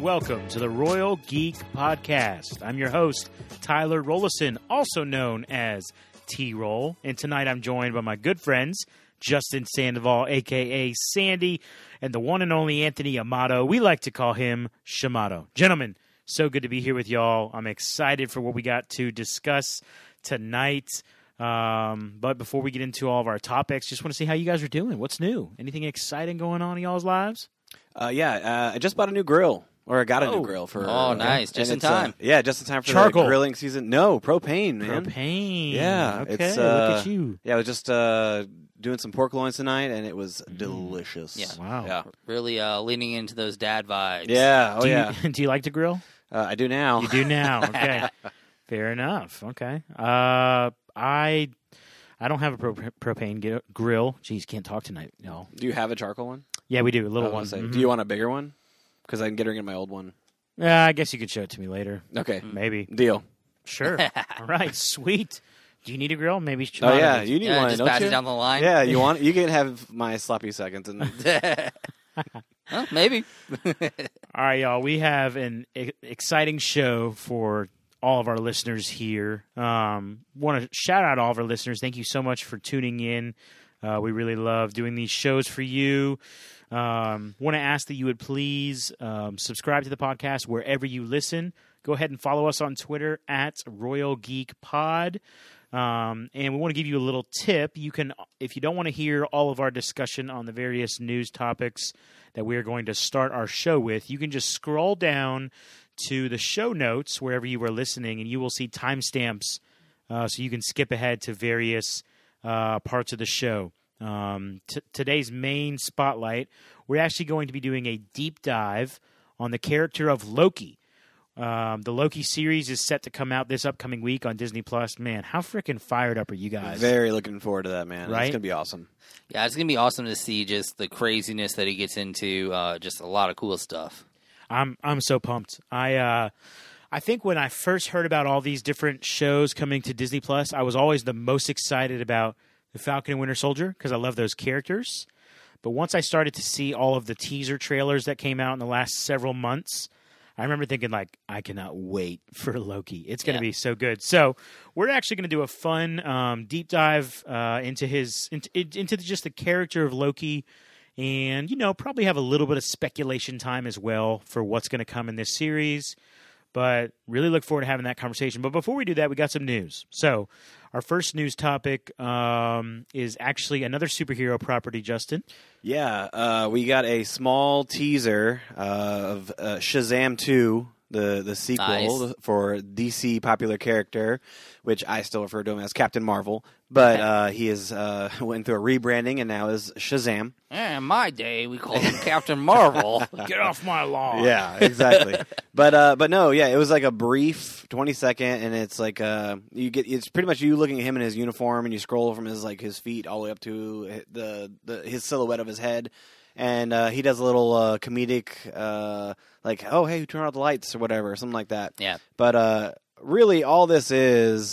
and welcome to the Royal Geek Podcast. I'm your host, Tyler Rollison, also known as T-Roll, and tonight I'm joined by my good friends, Justin Sandoval, a.k.a. Sandy, and the one and only Anthony Amato. We like to call him Shamato. Gentlemen, so good to be here with y'all. I'm excited for what we got to discuss tonight. But before we get into all of our topics, just want to see how you guys are doing. What's new? Anything exciting going on in y'all's lives? I just bought a new grill, or I got a new grill for. Oh, nice! Just in time. Just in time for the grilling season. No, propane, man. Propane. Yeah. Okay. It's, look at you. Yeah, I was just doing some pork loins tonight, and it was delicious. Yeah. Wow. Yeah. Really leaning into those dad vibes. Yeah. Oh, do you like to grill? I do now. You do now. Okay. Fair enough. Okay. I don't have a propane grill. Jeez, can't talk tonight. No. Do you have a charcoal one? Yeah, we do. A little one. Mm-hmm. Do you want a bigger one? Because I'm getting rid of my old one. I guess you could show it to me later. Okay. Maybe. Deal. Sure. All right. Sweet. Do you need a grill? Maybe. Oh, yeah. You need one, don't you? Just pass it down the line. Yeah, you want it? You can have my sloppy seconds. And well, maybe. All right, y'all. We have an exciting show for all of our listeners here. Want to shout out all of our listeners. Thank you so much for tuning in. We really love doing these shows for you. Want to ask that you would please subscribe to the podcast wherever you listen. Go ahead and follow us on Twitter at Royal Geek Pod. And we want to give you a little tip. You can, if you don't want to hear all of our discussion on the various news topics that we are going to start our show with, you can just scroll down to the show notes wherever you are listening, and you will see timestamps so you can skip ahead to various parts of the show. Today's main spotlight, we're actually going to be doing a deep dive on the character of Loki. The Loki series is set to come out this upcoming week on Disney Plus. Man, how freaking fired up are you guys? Very looking forward to that, man. Right? It's going to be awesome. Yeah, it's going to be awesome to see just the craziness that he gets into, just a lot of cool stuff. I'm so pumped. I think when I first heard about all these different shows coming to Disney Plus, I was always the most excited about the Falcon and Winter Soldier because I love those characters. But once I started to see all of the teaser trailers that came out in the last several months, I remember thinking, like, I cannot wait for Loki. It's going to be so good. So we're actually going to do a fun deep dive into just the character of Loki. And, you know, probably have a little bit of speculation time as well for what's going to come in this series. But really look forward to having that conversation. But before we do that, we got some news. So our first news topic is actually another superhero property, Justin. Yeah, we got a small teaser of Shazam 2. The sequel for DC popular character, which I still refer to him as Captain Marvel, but he is went through a rebranding and now is Shazam. Yeah, in my day, we called him Captain Marvel. Get off my lawn. Yeah, exactly. But no, yeah, it was like a brief 20-second, and it's like it's pretty much you looking at him in his uniform, and you scroll from his feet all the way up to his silhouette of his head. And he does a little comedic, like, oh, hey, turn out the lights or whatever, something like that. Yeah. But really all this is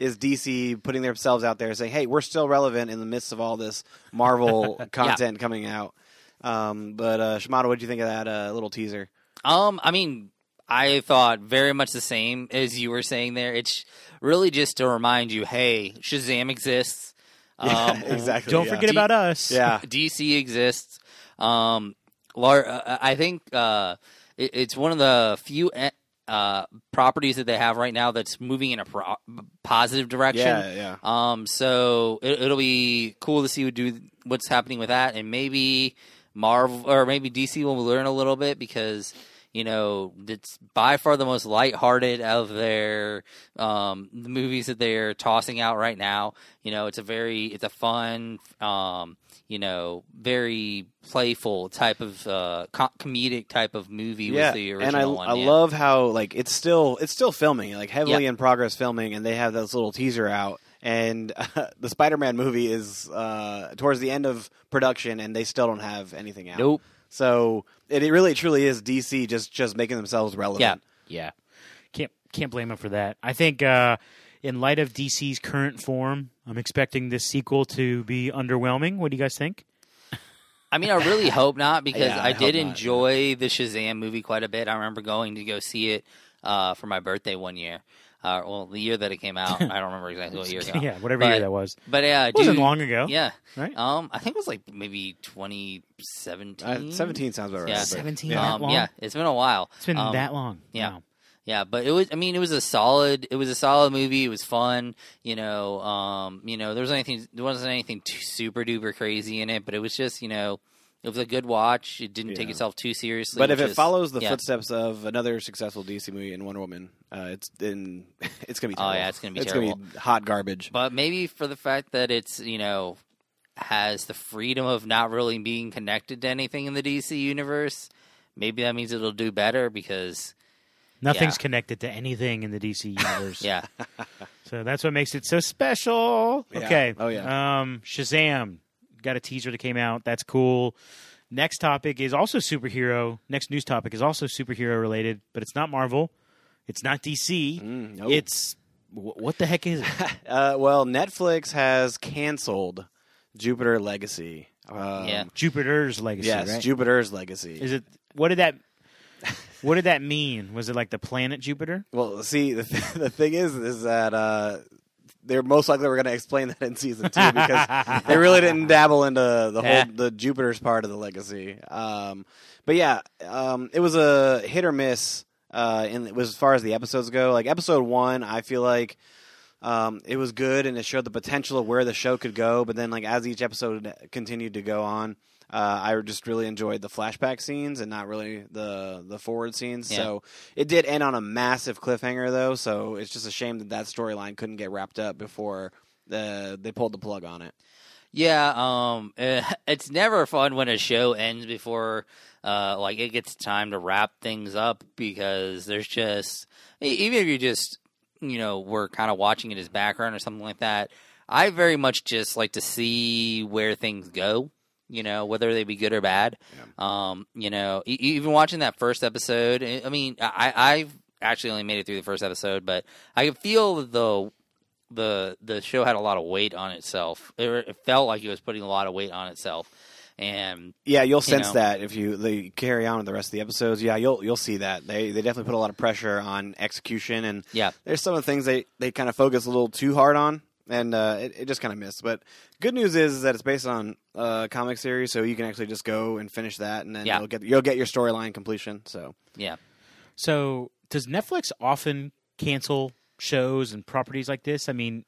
DC putting themselves out there saying, hey, we're still relevant in the midst of all this Marvel content coming out. But Shamato, what did you think of that little teaser? I mean, I thought very much the same as you were saying there. It's really just to remind you, hey, Shazam exists. Exactly. Don't forget about us. Yeah. DC exists. I think it's one of the few properties that they have right now that's moving in a positive direction. Yeah, yeah. So it'll be cool to see what's happening with that, and maybe Marvel or maybe DC will learn a little bit because you know it's by far the most lighthearted of their the movies that they're tossing out right now. You know, it's a fun. You know, very playful type of comedic type of movie with the original one. I love how like it's still filming, like heavily in progress filming, and they have this little teaser out. And the Spider-Man movie is towards the end of production, and they still don't have anything out. Nope. So it really truly is DC just making themselves relevant. Yeah, can't blame them for that. I think. In light of DC's current form, I'm expecting this sequel to be underwhelming. What do you guys think? I mean, I really hope not, because I did enjoy the Shazam movie quite a bit. I remember going to go see it for my birthday one year. Well, the year that it came out. I don't remember exactly what year it came out. Yeah, whatever year that was. But yeah, it wasn't long ago. Yeah. Right? I think it was like maybe 2017. 17 sounds about right. Yeah, 17. Yeah, it's been a while. It's been that long. Yeah. Wow. Yeah, but it was. I mean, it was a solid movie. It was fun. There wasn't anything super duper crazy in it, but it was just, it was a good watch. It didn't take itself too seriously. But if it follows the footsteps of another successful DC movie in Wonder Woman, it's gonna be terrible. Oh yeah, it's gonna be terrible. It's gonna be hot garbage. But maybe for the fact that it's has the freedom of not really being connected to anything in the DC universe, maybe that means it'll do better because. Nothing's connected to anything in the DC universe. Yeah. So that's what makes it so special. Yeah. Okay. Oh, yeah. Shazam. Got a teaser that came out. That's cool. Next topic is also superhero. Next news topic is also superhero related, but it's not Marvel. It's not DC. Nope. It's what the heck is it? Well, Netflix has canceled Jupiter's Legacy. Jupiter's Legacy, yes, right? Jupiter's Legacy. Is it? What did that mean? Was it like the planet Jupiter? Well, see, the thing is that they're most likely we're going to explain that in season 2 because they really didn't dabble into the Jupiter's part of the legacy. It was a hit or miss as far as the episodes go. Like episode 1, I feel like it was good and it showed the potential of where the show could go. But then, like as each episode continued to go on. I just really enjoyed the flashback scenes and not really the forward scenes. Yeah. So it did end on a massive cliffhanger, though. So it's just a shame that storyline couldn't get wrapped up before they pulled the plug on it. Yeah, it's never fun when a show ends before it gets time to wrap things up because there's just even if you just were kind of watching it as background or something like that. I very much just like to see where things go. Whether they be good or bad. Yeah. Even watching that first episode, I mean, I've actually only made it through the first episode, but I could feel the show had a lot of weight on itself. It felt like it was putting a lot of weight on itself. And yeah, you'll sense that if they carry on with the rest of the episodes. Yeah, you'll see that they definitely put a lot of pressure on execution, and there's some of the things they kind of focus a little too hard on. And it just kind of missed. But good news is that it's based on a comic series, so you can actually just go and finish that, and then you'll get your storyline completion. So yeah. So does Netflix often cancel shows and properties like this? I mean,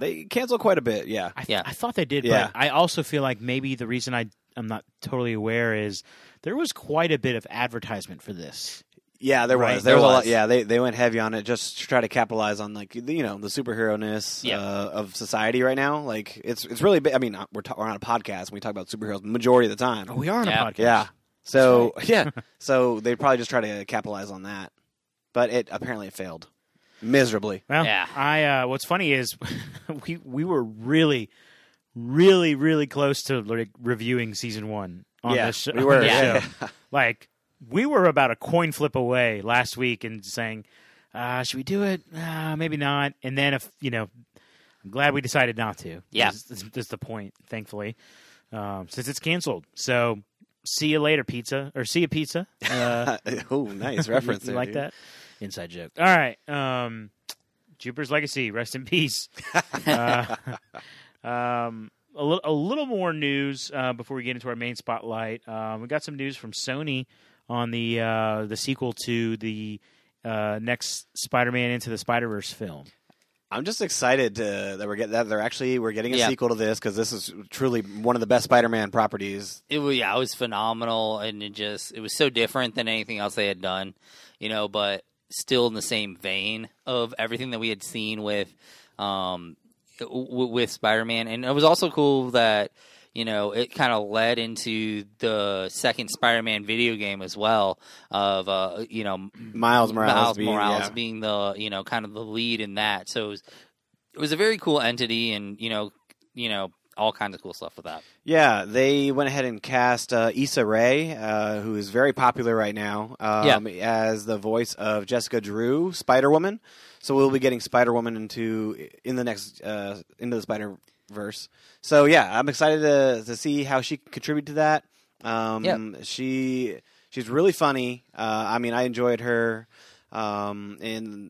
they cancel quite a bit. Yeah, I thought they did. Yeah. But I also feel like maybe the reason I'm not totally aware is there was quite a bit of advertisement for this. Yeah, there was a lot. Yeah, they went heavy on it just to try to capitalize on the superhero-ness of society right now. Like it's really big. I mean, we're on a podcast and we talk about superheroes the majority of the time. Oh, we are on a podcast. Yeah. So right. Yeah, so they probably just try to capitalize on that, but it apparently failed miserably. Well, I what's funny is we were really, really, really close to reviewing season 1 on this show. We were. Yeah. We were about a coin flip away last week and saying, should we do it? Maybe not. And then, I'm glad we decided not to. Yeah. That's the point, thankfully, since it's canceled. So see you later, pizza. Or see you, pizza. Oh, nice reference. You like that? Inside joke. All right. Jupiter's Legacy. Rest in peace. A little more news before we get into our main spotlight. We got some news from Sony on the sequel to the next Spider-Man Into the Spider-Verse film. I'm just excited that we're getting a sequel to this because this is truly one of the best Spider-Man properties. It was phenomenal, and it was so different than anything else they had done, but still in the same vein of everything that we had seen with Spider-Man. And it was also cool that it kind of led into the second Spider-Man video game as well of, Miles Morales being the, kind of the lead in that. So it was a very cool entity and, all kinds of cool stuff with that. Yeah, they went ahead and cast Issa Rae, who is very popular right now, as the voice of Jessica Drew, Spider-Woman. So we'll be getting Spider-Woman in the next Into the Spider-Verse. So, yeah, I'm excited to see how she could contribute to that. She's really funny. I mean, I enjoyed her in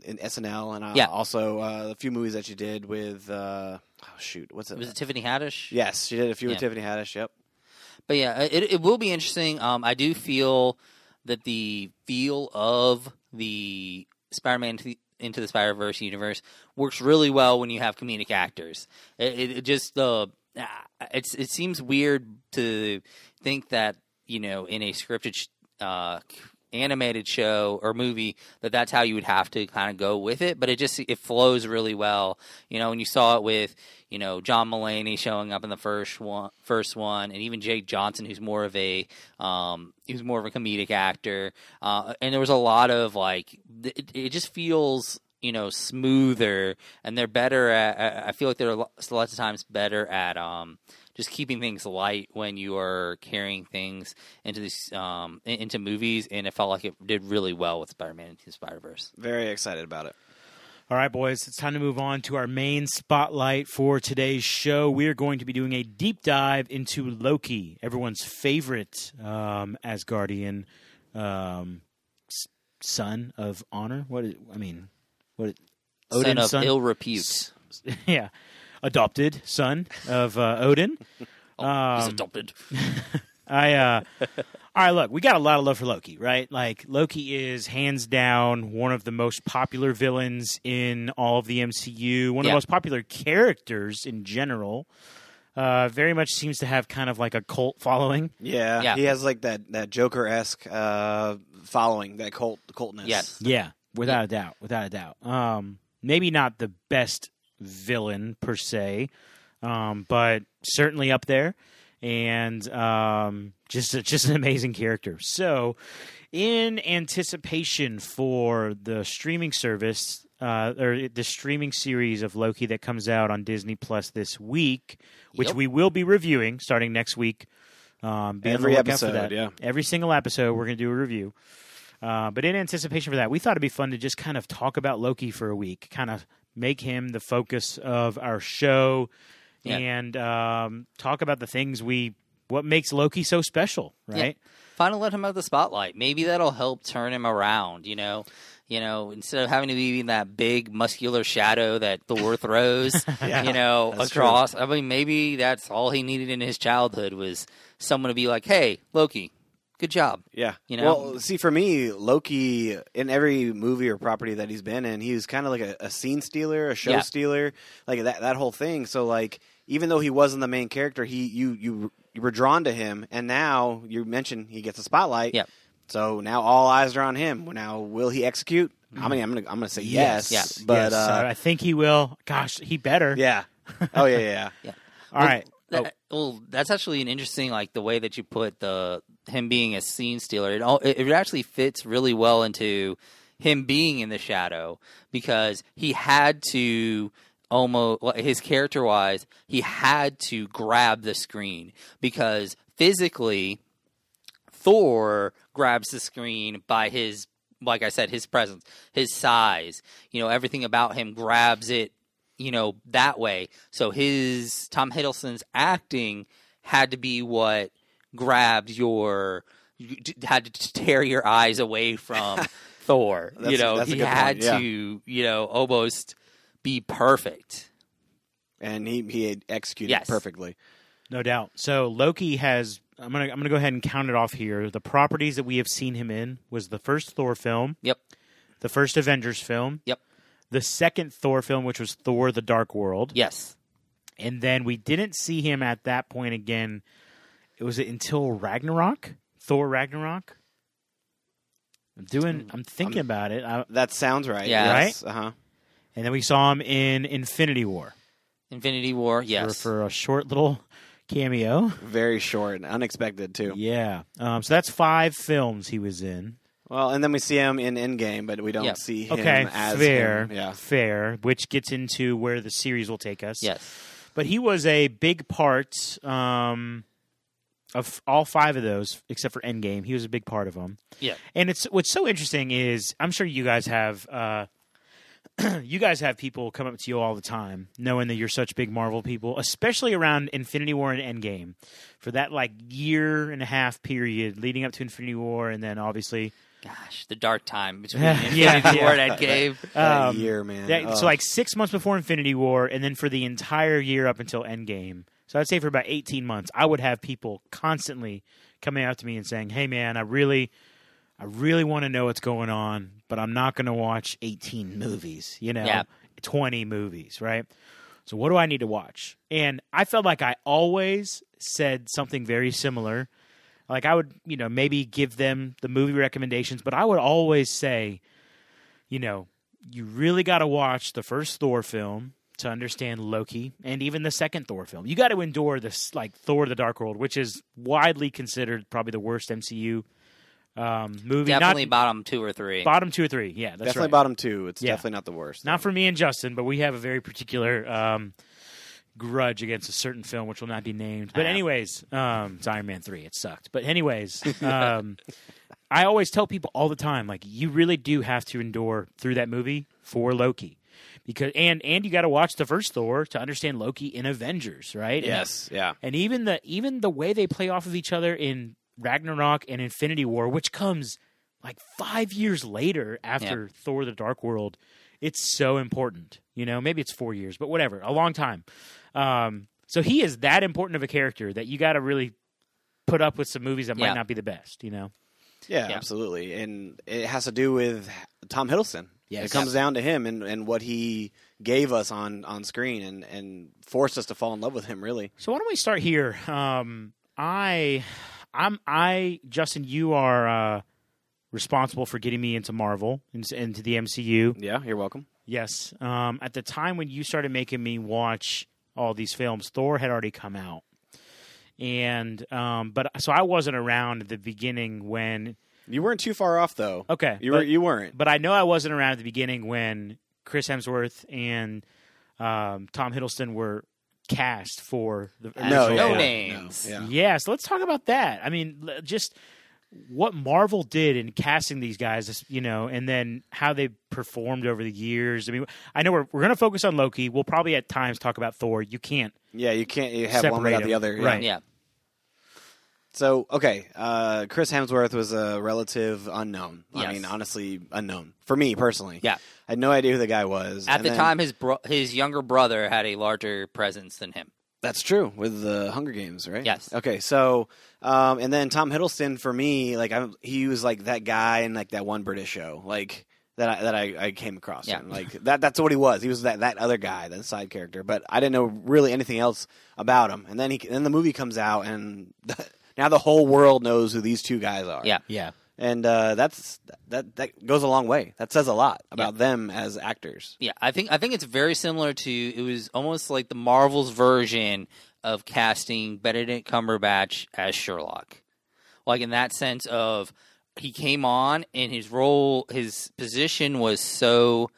SNL, and also a few movies that she did with what's it? Was it Tiffany Haddish? Yes, she did a few with Tiffany Haddish. Yep. But yeah, it will be interesting. I do feel that the feel of the Spider-Man into the Spider-Verse universe works really well when you have comedic actors. It seems weird to think that, you know, in a scripted animated show or movie that's how you would have to kind of go with it, but it flows really well, you know. And you saw it with, you know, John Mulaney showing up in the first one, and even Jake Johnson, who's more of a comedic actor, and there was a lot of like it just feels, you know, smoother, and they're better at, I feel like they're lots of times better at just keeping things light when you are carrying things into these into movies, and it felt like it did really well with Spider-Man Into the Spider-Verse. Very excited about it. All right, boys, it's time to move on to our main spotlight for today's show. We are going to be doing a deep dive into Loki, everyone's favorite Asgardian son of honor. Odin, son of ill repute. Yeah. Adopted son of Odin. He's adopted. All right, look, we got a lot of love for Loki, right? Like, Loki is hands down one of the most popular villains in all of the MCU, one of the most popular characters in general. Very much seems to have kind of like a cult following. Yeah, yeah. He has like that Joker-esque following, that cultness. Yes. Yeah, without a doubt. Maybe not the best villain per se, but certainly up there, and just an amazing character. So, in anticipation for the streaming service or the streaming series of Loki that comes out on Disney Plus this week, which we will be reviewing starting next week. Every episode, every single episode, we're going to do a review. But in anticipation for that, we thought it'd be fun to just kind of talk about Loki for a week, kind of make him the focus of our show, and talk about the things what makes Loki so special, right? Yeah. Finally, let him out of the spotlight. Maybe that'll help turn him around, you know? You know, instead of having to be that big muscular shadow that Thor throws, you know, across. True. I mean, maybe that's all he needed in his childhood was someone to be like, hey, Loki, good job. Yeah. You know? Well, see, for me, Loki, in every movie or property that he's been in, he was kind of like a scene stealer, a show stealer, like that whole thing. So, like, even though he wasn't the main character, you were drawn to him, and now you mentioned he gets a spotlight. Yeah. So now all eyes are on him. Now, will he execute? Mm-hmm. I mean, I'm gonna say yes. But yes. I think he will. Gosh, he better. Yeah. Oh yeah. All right. Well, that's actually an interesting, like, the way that you put him being a scene stealer. It actually fits really well into him being in the shadow, because he had to almost, his character-wise, he had to grab the screen, because physically Thor grabs the screen by his, like I said, his presence, his size, you know, everything about him grabs it, you know, that way. So Tom Hiddleston's acting had to be what grabbed had to tear your eyes away from Thor. You know, he had to, you know, almost be perfect. And he executed perfectly. No doubt. So Loki has, I'm going to go ahead and count it off here. The properties that we have seen him in was the first Thor film. Yep. The first Avengers film. Yep. The second Thor film, which was Thor: The Dark World. Yes. And then we didn't see him at that point again. It was until Ragnarok? Thor Ragnarok? I'm thinking about it. That sounds right. Yeah. Right? Uh-huh. And then we saw him in Infinity War. Infinity War, yes. For a short little cameo. Very short and unexpected, too. Yeah. So that's 5 films he was in. Well, and then we see him in Endgame, but we don't see him as fair, him. Yeah. Fair, which gets into where the series will take us. Yes. But he was a big part of all 5 of those, except for Endgame. He was a big part of them. Yeah. And what's so interesting is, I'm sure you guys have you guys have people come up to you all the time, knowing that you're such big Marvel people, especially around Infinity War and Endgame, for that like year and a half period leading up to Infinity War, and then obviously, gosh, the dark time between Infinity War and Endgame. That year, man. So like 6 months before Infinity War, and then for the entire year up until Endgame. So I'd say for about 18 months, I would have people constantly coming out to me and saying, "Hey, man, I really want to know what's going on, but I'm not going to watch 18 movies, 20 movies, right? So what do I need to watch?" And I felt like I always said something very similar. Like I would, maybe give them the movie recommendations, but I would always say, you really got to watch the first Thor film to understand Loki, and even the second Thor film. You got to endure this, like Thor: The Dark World, which is widely considered probably the worst MCU movie. Definitely not, bottom two or three. Bottom two or three, yeah. That's definitely right. Bottom two. It's definitely not the worst. Not for me and Justin, but we have a very particular grudge against a certain film, which will not be named. But anyways, it's Iron Man 3. It sucked. But anyways, I always tell people all the time, like, you really do have to endure through that movie for Loki. And you got to watch the first Thor to understand Loki in Avengers, right? Yes, And even the way they play off of each other in Ragnarok and Infinity War, which comes like 5 years later after Thor: The Dark World, it's so important. Maybe it's 4 years, but whatever, a long time. So he is that important of a character that you got to really put up with some movies that might not be the best. Yeah, absolutely, and it has to do with Tom Hiddleston. Yes. It comes down to him and what he gave us on screen and forced us to fall in love with him, really. So why don't we start here? Justin, you are responsible for getting me into Marvel and into the MCU. Yeah, you're welcome. Yes. At the time when you started making me watch all these films, Thor had already come out. And so I wasn't around at the beginning when... You weren't too far off, though. Okay. You weren't. But I know I wasn't around at the beginning when Chris Hemsworth and Tom Hiddleston were cast for the... No names. No. Yeah, so let's talk about that. I mean, just what Marvel did in casting these guys, and then how they performed over the years. I mean, I know we're going to focus on Loki. We'll probably at times talk about Thor. You can't... Yeah, you can't have one without the other. Yeah. Right. Yeah. So, okay, Chris Hemsworth was a relative unknown. Yes. I mean, honestly, unknown. For me, personally. Yeah. I had no idea who the guy was. At the time, his younger brother had a larger presence than him. That's true, with the Hunger Games, right? Yes. Okay, so, and then Tom Hiddleston, for me, like, he was, like, that guy in, like, that one British show, like, that I came across him. Like, that's what he was. He was that other guy, that side character, but I didn't know really anything else about him. And then the movie comes out, and... Now the whole world knows who these two guys are. Yeah, yeah, and that goes a long way. That says a lot about them as actors. Yeah, I think it's very similar to it was almost like the Marvel's version of casting Benedict Cumberbatch as Sherlock, like in that sense of he came on and his position was so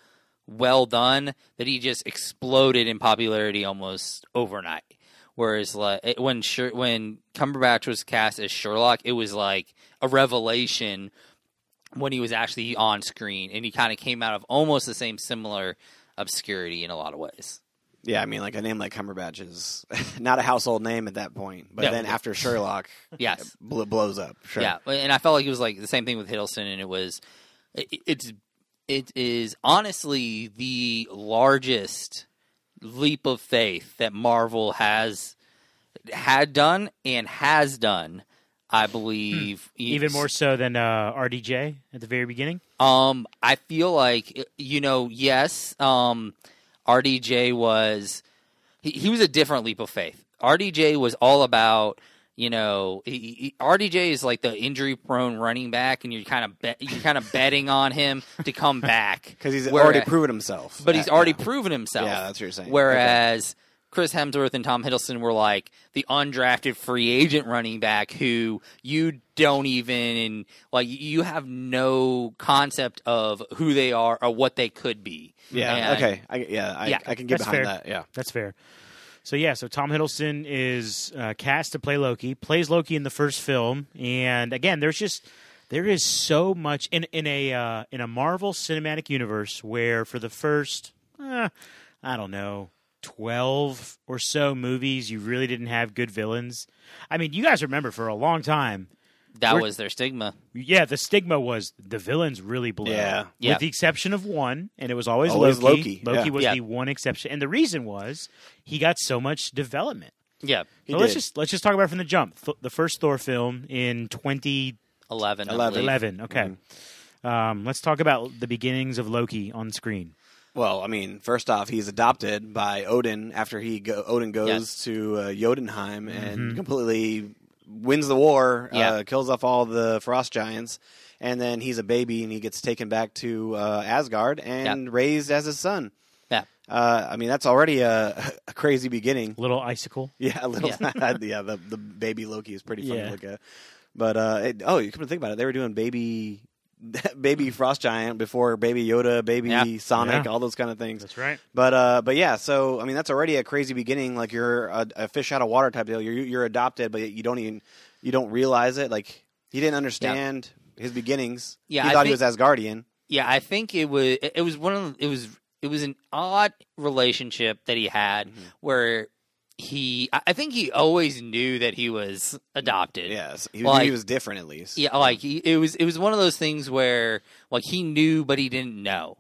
well done that he just exploded in popularity almost overnight. Whereas like, when Cumberbatch was cast as Sherlock, it was like a revelation when he was actually on screen. And he kind of came out of almost the same similar obscurity in a lot of ways. Yeah, I mean, like a name like Cumberbatch is not a household name at that point. But then after Sherlock, it blows up. Sure. Yeah, and I felt like it was like the same thing with Hiddleston. And it is honestly the largest... leap of faith that Marvel has done, I believe. Even more so than RDJ at the very beginning? I feel like, yes, RDJ was... He was a different leap of faith. RDJ was all about... RDJ is like the injury-prone running back, and you're kind of betting on him to come back because he's already proven himself. But he's already proven himself. Yeah, that's what you're saying. Whereas Chris Hemsworth and Tom Hiddleston were like the undrafted free agent running back who you don't even like. You have no concept of who they are or what they could be. Yeah. I can get behind that. Yeah, that's fair. So Tom Hiddleston is cast to play Loki, plays Loki in the first film, and again, there's just There is so much in a Marvel Cinematic Universe where for the first, I don't know, 12 or so movies, you really didn't have good villains. I mean, you guys remember for a long time. That was their stigma. Yeah, the stigma was the villains really blew. Yeah. With the exception of one, and it was always Loki. Loki was the one exception. And the reason was he got so much development. Yeah. So let's just talk about it from the jump. The first Thor film in 2011. Okay. Mm-hmm. Let's talk about the beginnings of Loki on screen. Well, I mean, first off, he's adopted by Odin after Odin goes to Jotunheim and completely wins the war, kills off all the Frost Giants, and then he's a baby and he gets taken back to Asgard and raised as his son. Yeah. I mean, that's already a crazy beginning. Little icicle. Yeah, a little. Yeah, the baby Loki is pretty fun to look at. But, you couldn't think about it. They were doing baby Frost Giant before baby Yoda, baby Sonic, all those kind of things. That's right. But yeah, so I mean that's already a crazy beginning. Like you're a fish out of water type deal. You're adopted, but you don't realize it. Like he didn't understand his beginnings. Yeah, he thought he was Asgardian. Yeah, I think it was an odd relationship that he had where. I think he always knew that he was adopted. Yes, he was different at least. Yeah, like it was one of those things where like he knew but he didn't know.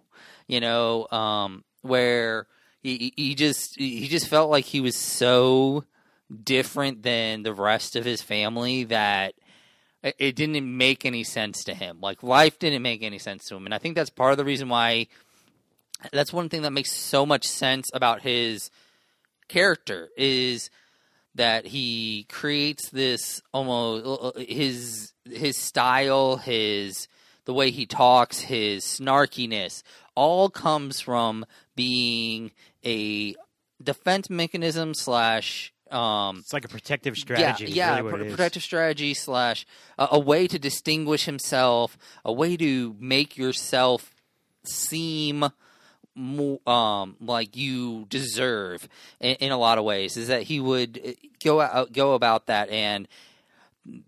You know, where he just felt like he was so different than the rest of his family that it didn't make any sense to him. Like life didn't make any sense to him, and I think that's part of the reason why. That's one thing that makes so much sense about his character is that he creates this almost his style, the way he talks, his snarkiness, all comes from being a defense mechanism / it's like a protective strategy. Yeah, really protective strategy / a way to distinguish himself, a way to make yourself seem more, like you deserve in a lot of ways, is that he would go about that, and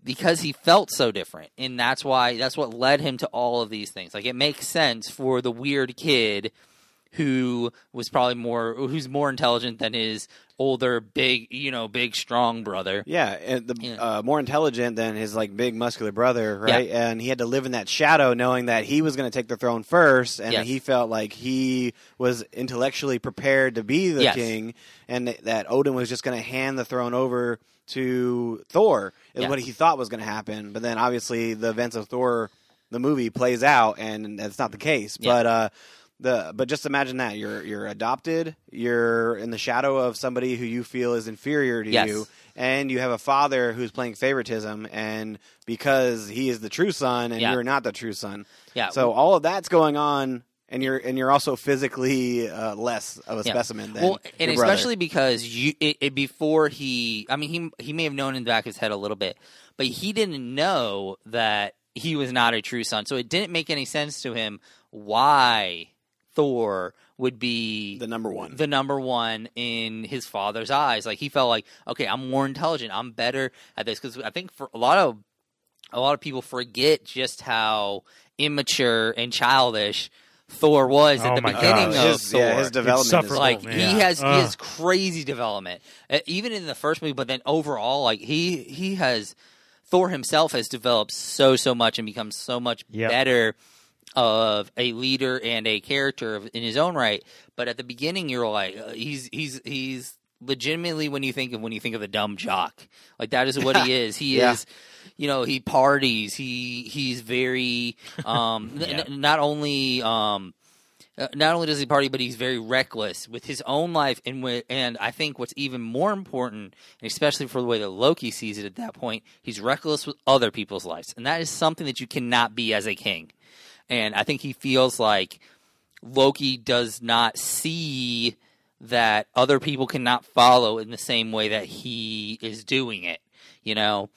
because he felt so different, and that's what led him to all of these things. Like it makes sense for the weird kid who's more intelligent than his older big strong brother. Yeah, and more intelligent than his like big muscular brother, right? Yeah. And he had to live in that shadow knowing that he was going to take the throne first, and he felt like he was intellectually prepared to be the king, and that Odin was just going to hand the throne over to Thor is what he thought was going to happen. But then obviously the events of Thor the movie plays out, and that's not the case. Yeah. But but just imagine that you're adopted, you're in the shadow of somebody who you feel is inferior to you, and you have a father who's playing favoritism, and because he is the true son and you're not the true son. Yeah. So all of that's going on, and you're also physically less of a specimen than your brother. Especially because before he may have known in the back of his head a little bit, but he didn't know that he was not a true son, so it didn't make any sense to him why Thor would be the number one in his father's eyes. Like he felt like, okay, I'm more intelligent, I'm better at this, because I think for a lot of people forget just how immature and childish Thor was at the beginning of Thor. Yeah, his development suffered. Like he has crazy development, even in the first movie. But then overall, like Thor himself has developed so much and become so much better of a leader and a character in his own right. But at the beginning, you're like, he's legitimately, when you think of the dumb jock, like that is what he is. He is, you know, he parties. He's very, not only does he party, but he's very reckless with his own life. And I think what's even more important, and especially for the way that Loki sees it at that point, he's reckless with other people's lives. And that is something that you cannot be as a king. And I think he feels like Loki does not see that other people cannot follow in the same way that he is doing it, you know?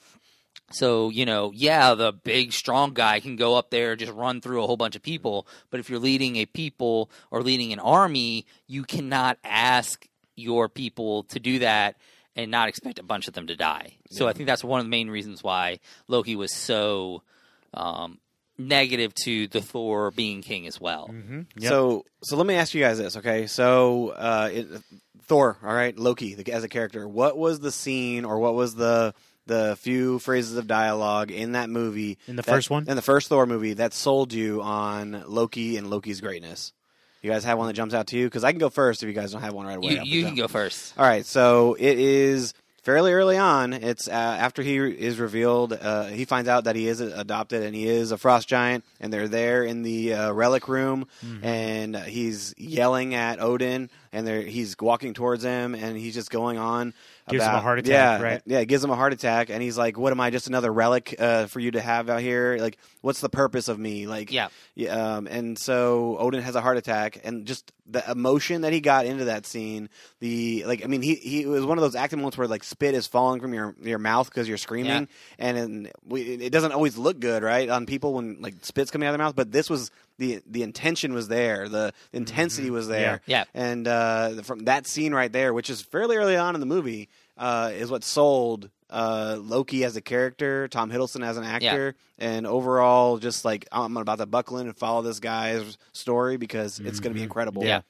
So, you know, yeah, the big, strong guy can go up there and just run through a whole bunch of people. But if you're leading a people or leading an army, you cannot ask your people to do that and not expect a bunch of them to die. So I think that's one of the main reasons why Loki was so negative to the Thor being king as well. Mm-hmm. Yep. So let me ask you guys this, okay? So Thor, all right, Loki as a character, what was the scene or what was the few phrases of dialogue in that movie? In the first Thor movie that sold you on Loki and Loki's greatness? You guys have one that jumps out to you? Because I can go first if you guys don't have one right away. You can go first. All right, so it is fairly early on. It's after he is revealed, he finds out that he is adopted and he is a Frost Giant, and they're there in the relic room, mm-hmm. and he's yelling at Odin, and he's walking towards him, and he's just going on. Gives him a heart attack, right? Yeah, it gives him a heart attack, and he's like, what am I, just another relic for you to have out here? Like, what's the purpose of me? Like, yeah. And so Odin has a heart attack, and just the emotion that he got into that scene, he was one of those acting moments where, like, spit is falling from your mouth because you're screaming, yeah. It doesn't always look good, right, on people when, like, spit's coming out of their mouth, but this was... The intention was there. The intensity mm-hmm. was there. Yeah. And from that scene right there, which is fairly early on in the movie, is what sold Loki as a character, Tom Hiddleston as an actor, and overall just like, I'm about to buckle in and follow this guy's story because mm-hmm. it's going to be incredible. Yeah.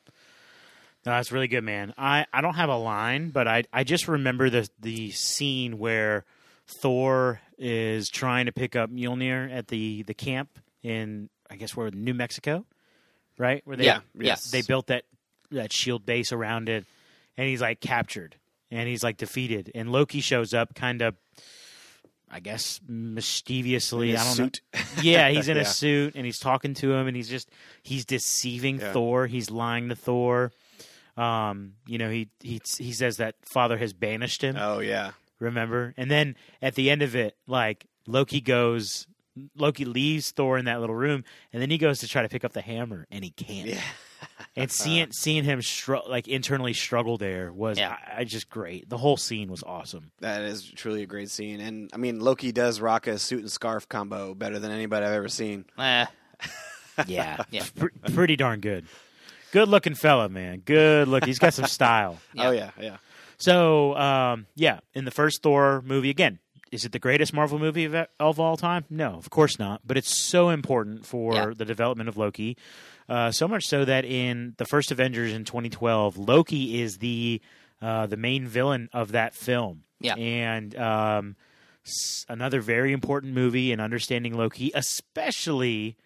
No, that's really good, man. I don't have a line, but I just remember the scene where Thor is trying to pick up Mjolnir at the camp in... I guess we're in New Mexico, right? Where they built that shield base around it, and he's like captured, and he's like defeated, and Loki shows up, kind of, I guess, mischievously. I don't know. Yeah, he's in a suit, and he's talking to him, and he's deceiving Thor. He's lying to Thor. He says that father has banished him. Oh yeah, remember? And then at the end of it, like Loki leaves Thor in that little room, and then he goes to try to pick up the hammer, and he can't. Yeah. And seeing him internally struggle there was just great. The whole scene was awesome. That is truly a great scene. And, I mean, Loki does rock a suit and scarf combo better than anybody I've ever seen. Yeah. Pretty darn good. Good-looking fella, man. Good look. He's got some style. Yeah. Oh, yeah. So, in the first Thor movie, again, is it the greatest Marvel movie of all time? No, of course not. But it's so important for the development of Loki. So much so that in the first Avengers in 2012, Loki is the main villain of that film. Yeah. And another very important movie in understanding Loki, especially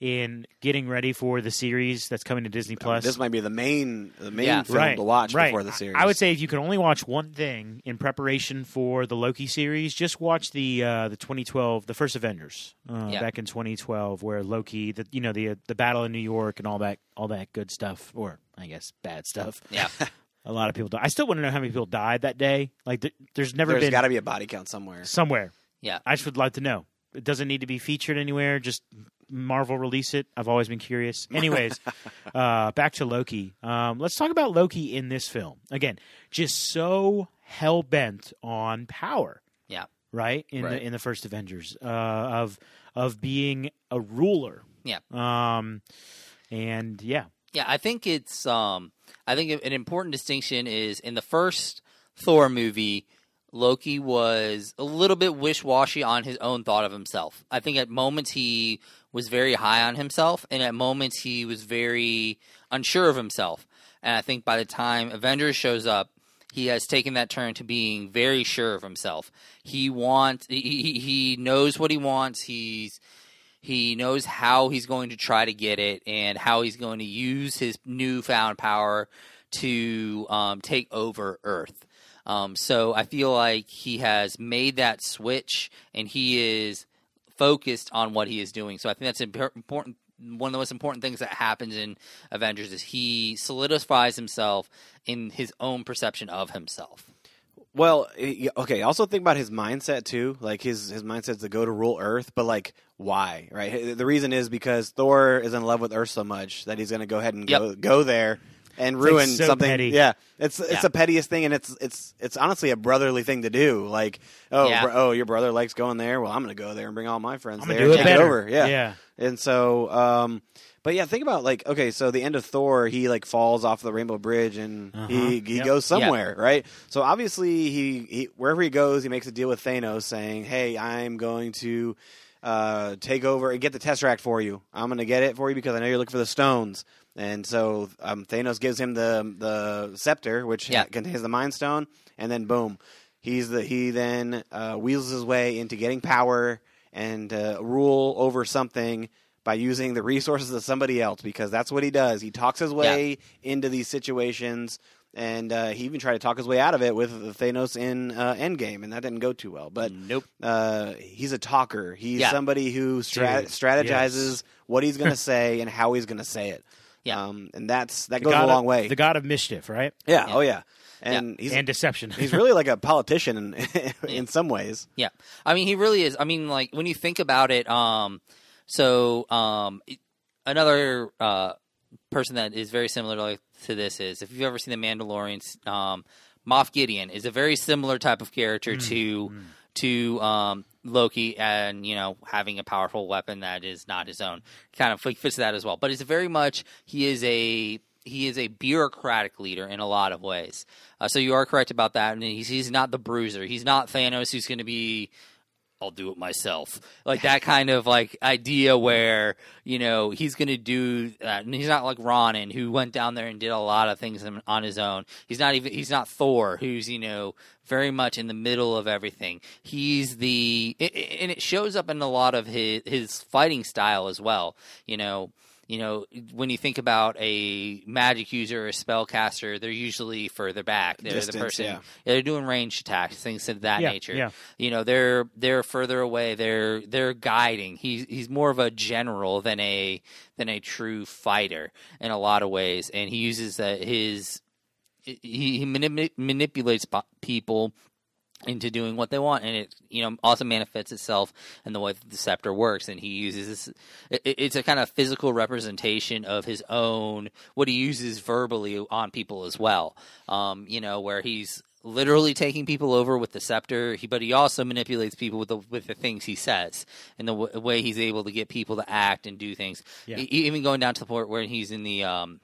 in getting ready for the series that's coming to Disney Plus. This might be the main film to watch before the series. I would say if you could only watch one thing in preparation for the Loki series, just watch the 2012, the first Avengers back in 2012, where Loki, the battle in New York and all that good stuff, or I guess bad stuff. Yeah. A lot of people died. I still want to know how many people died that day. Like there's got to be a body count somewhere. Yeah. I just would like to know. It doesn't need to be featured anywhere. Just Marvel release it. I've always been curious. Anyways, back to Loki. Let's talk about Loki in this film. Again, just so hell-bent on power. Yeah. Right? In the first Avengers of being a ruler. Yeah. Yeah, I think it's an important distinction is in the first Thor movie, Loki was a little bit wish-washy on his own thought of himself. I think at moments he was very high on himself, and at moments he was very unsure of himself. And I think by the time Avengers shows up, he has taken that turn to being very sure of himself. He knows what he wants. He knows how he's going to try to get it and how he's going to use his newfound power to take over Earth. So I feel like he has made that switch, and he is focused on what he is doing. So I think that's important. One of the most important things that happens in Avengers is he solidifies himself in his own perception of himself. Well, okay. Also think about his mindset too. Like his mindset is to go to rule Earth, but like why? Right. The reason is because Thor is in love with Earth so much that he's going to go ahead and go there. And ruin something. Petty. Yeah, it's the pettiest thing, and it's honestly a brotherly thing to do. Like, your brother likes going there. Well, I'm going to go there and bring all my friends there and take it over. Yeah. And so, but yeah, think about like okay, so the end of Thor, he like falls off the Rainbow Bridge and he goes somewhere, right? So obviously, he wherever he goes, he makes a deal with Thanos, saying, "Hey, I'm going to take over and get the Tesseract for you. I'm going to get it for you because I know you're looking for the stones. And so Thanos gives him the scepter, which contains the Mind Stone, and then boom. He then wheels his way into getting power and rule over something by using the resources of somebody else, because that's what he does. He talks his way into these situations, and he even tried to talk his way out of it with Thanos in Endgame, and that didn't go too well. But he's a talker. He's somebody who strategizes what he's going to say and how he's going to say it. Yeah. And that goes a long way. The god of mischief, right? Yeah. Oh, yeah. And he's deception. He's really like a politician in some ways. Yeah. I mean, he really is. I mean, like, when you think about it, another person that is very similar to this is, if you've ever seen The Mandalorian, Moff Gideon is a very similar type of character to Loki, and, you know, having a powerful weapon that is not his own kind of fits that as well. But it's very much he is a bureaucratic leader in a lot of ways. So you are correct about that. And he's not the bruiser. He's not Thanos, who's going to be, I'll do it myself. Like that kind of like idea where, you know, he's going to do that. And he's not like Ronan, who went down there and did a lot of things on his own. He's not Thor, who's, you know, very much in the middle of everything. And it shows up in a lot of his fighting style as well, you know. You know, when you think about a magic user or a spellcaster, they're usually further back. They're the person. Yeah. They're doing ranged attacks, things of that nature. Yeah. You know, they're further away. They're guiding. He's more of a general than a true fighter in a lot of ways, and he uses he manipulates people into doing what they want, and it, you know, also manifests itself in the way that the scepter works. And he uses this, it's a kind of physical representation of his own, what he uses verbally on people as well, you know, where he's literally taking people over with the scepter, but he also manipulates people with the things he says and the way he's able to get people to act and do things, even going down to the point where he's in the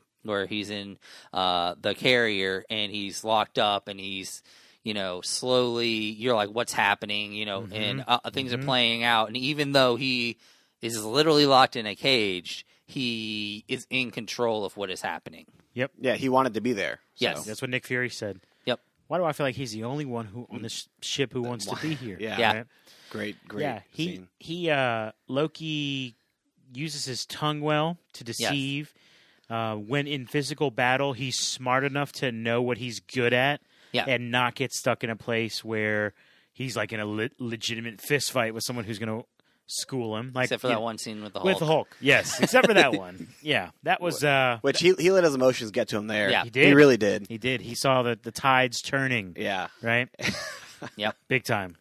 carrier, and he's locked up, and he's, you know, slowly, you're like, what's happening? You know, and things are playing out. And even though he is literally locked in a cage, he is in control of what is happening. Yep. Yeah, he wanted to be there. Yes. So. That's what Nick Fury said. Yep. Why do I feel like he's the only one who on this ship who wants to be here? Yeah. Right? Great scene. Loki uses his tongue well to deceive. Yes. When in physical battle, he's smart enough to know what he's good at. Yeah. And not get stuck in a place where he's like in a legitimate fist fight with someone who's going to school him. Like, except for that one scene with the Hulk. With the Hulk, yes. Except for that one. Yeah. That was... which he let his emotions get to him there. Yeah. He did. He really did. He did. He saw the tides turning. Yeah. Right? Yep. Big time.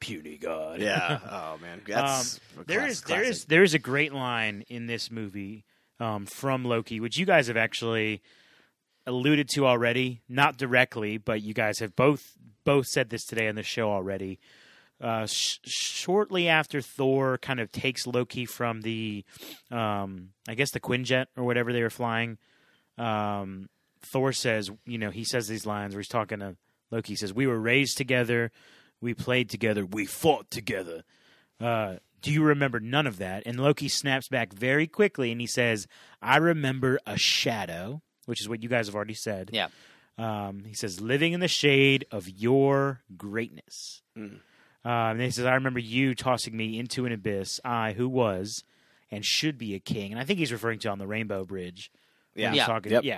Puny God. Yeah. Oh, man. That's there is a great line in this movie from Loki, which you guys have actually... alluded to already, not directly, but you guys have both said this today on the show already. Shortly after Thor kind of takes Loki from the, I guess the Quinjet or whatever they were flying, Thor says, you know, he says these lines where he's talking to Loki. He says, "We were raised together, we played together, we fought together. Do you remember none of that?" And Loki snaps back very quickly and he says, "I remember a shadow," which is what you guys have already said. Yeah. He says, "Living in the shade of your greatness." And then he says, "I remember you tossing me into an abyss, I who was and should be a king." And I think he's referring to on the Rainbow Bridge. But,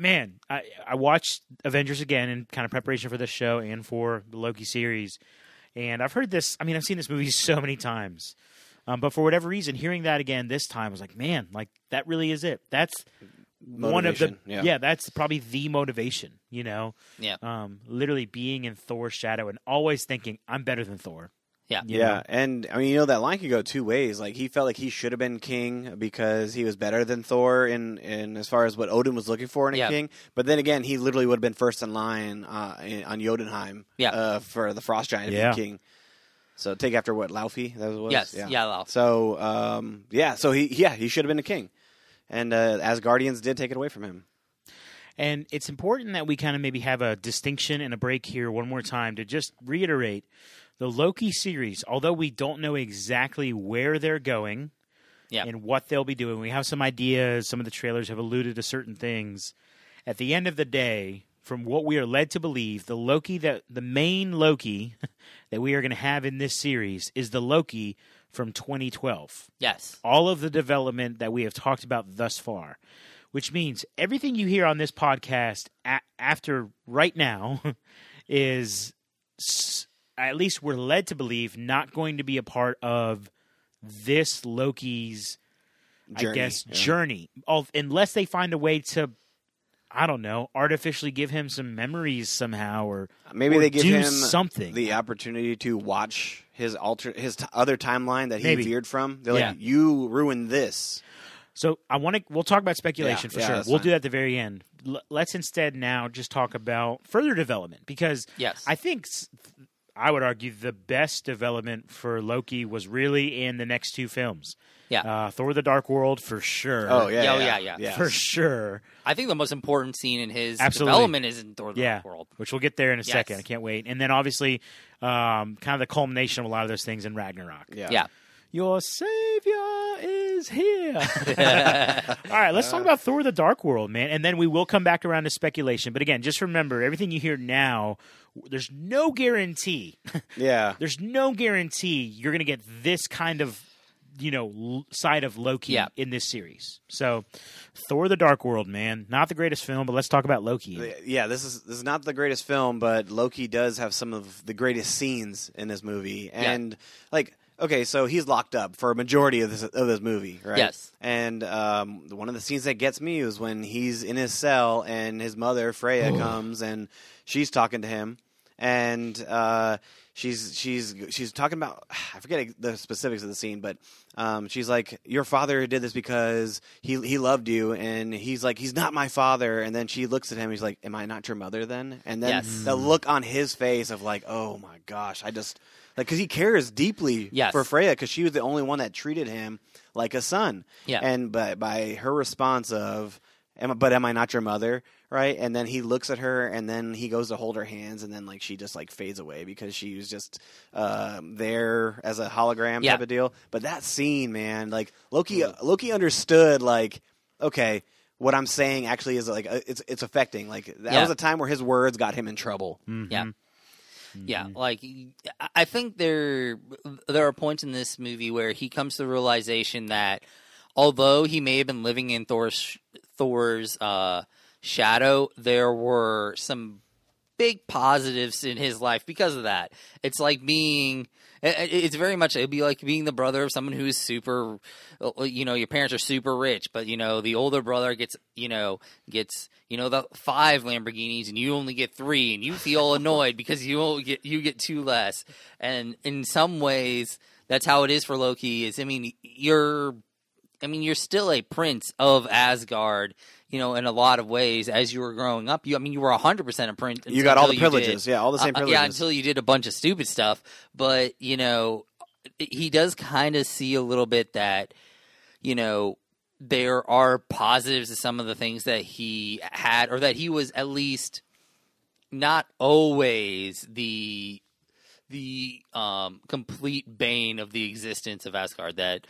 man, I watched Avengers again in kind of preparation for this show and for the Loki series. And I've heard this. I mean, I've seen this movie so many times. But for whatever reason, hearing that again this time, I was like, man, like that really is it. That's motivation. One of the that's probably the motivation, you know. Yeah. Literally being in Thor's shadow and always thinking, I'm better than Thor. Yeah. You know? And I mean, you know, that line could go two ways. Like he felt like he should have been king because he was better than Thor in as far as what Odin was looking for in a king. But then again, he literally would have been first in line on Jotunheim for the Frost Giant to be king. So take after what, Laufey? That was what? Yes, Laufey. So so he should have been a king, and Asgardians did take it away from him. And it's important that we kind of maybe have a distinction and a break here one more time to just reiterate the Loki series, although we don't know exactly where they're going and what they'll be doing, we have some ideas. Some of the trailers have alluded to certain things. At the end of the day, from what we are led to believe, the Loki that the main Loki that we are going to have in this series is the Loki from 2012. Yes. All of the development that we have talked about thus far, which means everything you hear on this podcast after right now is, at least we're led to believe, not going to be a part of this Loki's journey, journey. Unless they find a way to, I don't know, artificially give him some memories somehow, or maybe they give him something, the opportunity to watch his other timeline that he veered from. They're like, you ruined this. So we'll talk about speculation for sure. We'll do that at the very end. Let's instead now just talk about further development, because I think I would argue the best development for Loki was really in the next two films. Yeah. Thor: The Dark World, for sure. Oh, yeah. For sure. I think the most important scene in his development is in Thor: The Dark World. Which we'll get there in a second. I can't wait. And then, obviously, kind of the culmination of a lot of those things in Ragnarok. Yeah. Your savior is here. All right, let's talk about Thor: The Dark World, man. And then we will come back around to speculation. But again, just remember, everything you hear now, there's no guarantee. Yeah. There's no guarantee you're going to get this kind of side of Loki in this series. So, Thor: The Dark World, man. Not the greatest film, but let's talk about Loki. Yeah, this is not the greatest film, but Loki does have some of the greatest scenes in this movie. And, okay, so he's locked up for a majority of this movie, right? Yes. And one of the scenes that gets me is when he's in his cell and his mother, Freya, comes and she's talking to him. And she's talking about, I forget the specifics of the scene, but she's like, your father did this because he loved you, and he's like, he's not my father. And then she looks at him, he's like, am I not your mother then? And then the look on his face of like, oh my gosh, I just, like, because he cares deeply for Freya, because she was the only one that treated him like a son. Yeah. And by her response of, am I not your mother? Right, and then he looks at her, and then he goes to hold her hands, and then she just fades away because she was just there as a hologram type of deal. But that scene, man, Loki understood, okay, what I'm saying actually is it's affecting. That was a time where his words got him in trouble. Mm-hmm. Yeah. Yeah, I think there are points in this movie where he comes to the realization that although he may have been living in Thor's shadow, there were some big positives in his life because of that. It's like being it'd be like being the brother of someone who's super, your parents are super rich, but the older brother gets the 5 Lamborghinis and you only get 3, and you feel annoyed because you get 2 less. And in some ways that's how it is for Loki. You're still a prince of Asgard, in a lot of ways. As you were growing up, you were 100% a prince. You got all the privileges, all the same privileges. Yeah, until you did a bunch of stupid stuff. But he does kind of see a little bit that there are positives to some of the things that he had, or that he was at least not always the complete bane of the existence of Asgard. That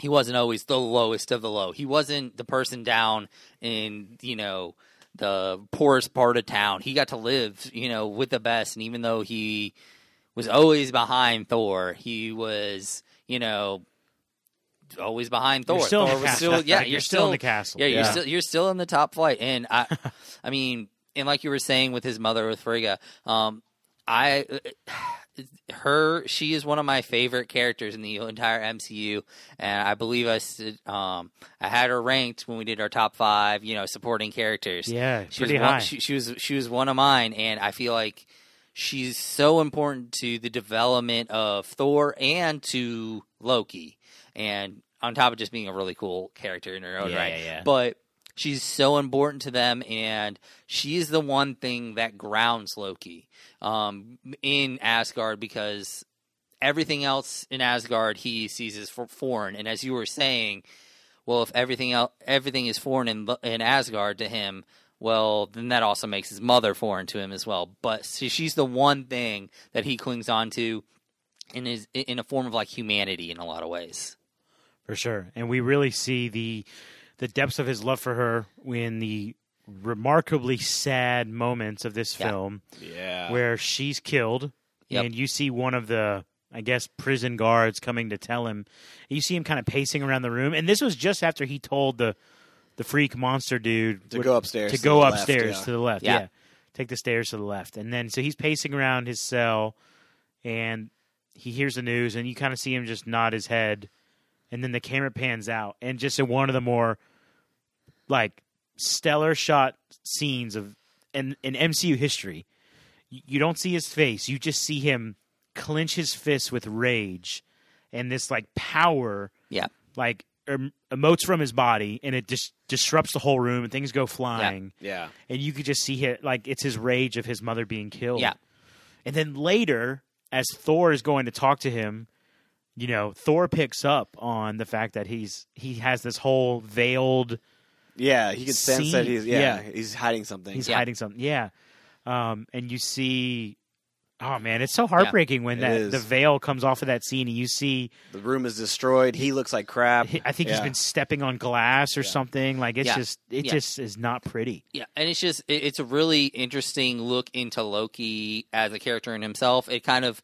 he wasn't always the lowest of the low. He wasn't the person down in, the poorest part of town. He got to live, with the best. And even though he was always behind Thor, he was, always behind Thor. You're still in the castle. Yeah, you're still in the top flight. And I mean, and like you were saying with his mother, with Frigga, she is one of my favorite characters in the entire MCU, and I believe I had her ranked when we did our top 5, supporting characters. Yeah, she was high. She was one of mine, and I feel like she's so important to the development of Thor and to Loki, and on top of just being a really cool character in her own right. Yeah. But she's so important to them, and she's the one thing that grounds Loki in Asgard, because everything else in Asgard he sees as foreign. And as you were saying, well, if everything is foreign in Asgard to him, well, then that also makes his mother foreign to him as well. But she's the one thing that he clings on to in a form of like humanity in a lot of ways. For sure. And we really see the depths of his love for her in the remarkably sad moments of this film. Yeah. Where she's killed. Yep. And you see one of the, I guess, prison guards coming to tell him. You see him kind of pacing around the room. And this was just after he told the freak monster dude to go upstairs. To go upstairs to the left. Yeah. Take the stairs to the left. And then so he's pacing around his cell and he hears the news and you kind of see him just nod his head. And then the camera pans out and just in one of the more like stellar shot scenes of in MCU history. You don't see his face. You just see him clench his fists with rage and this like power like emotes from his body and it just disrupts the whole room and things go flying. Yeah. And you could just see it like it's his rage of his mother being killed. Yeah. And then later as Thor is going to talk to him, you know, Thor picks up on the fact that he has this whole veiled he can sense that he's hiding something. He's hiding something. Yeah. And you see, oh man, it's so heartbreaking when the veil comes off of that scene and you see the room is destroyed. He looks like crap. I think he's been stepping on glass or something. Like it's just is not pretty. Yeah. And it's just, it's a really interesting look into Loki as a character in himself. It kind of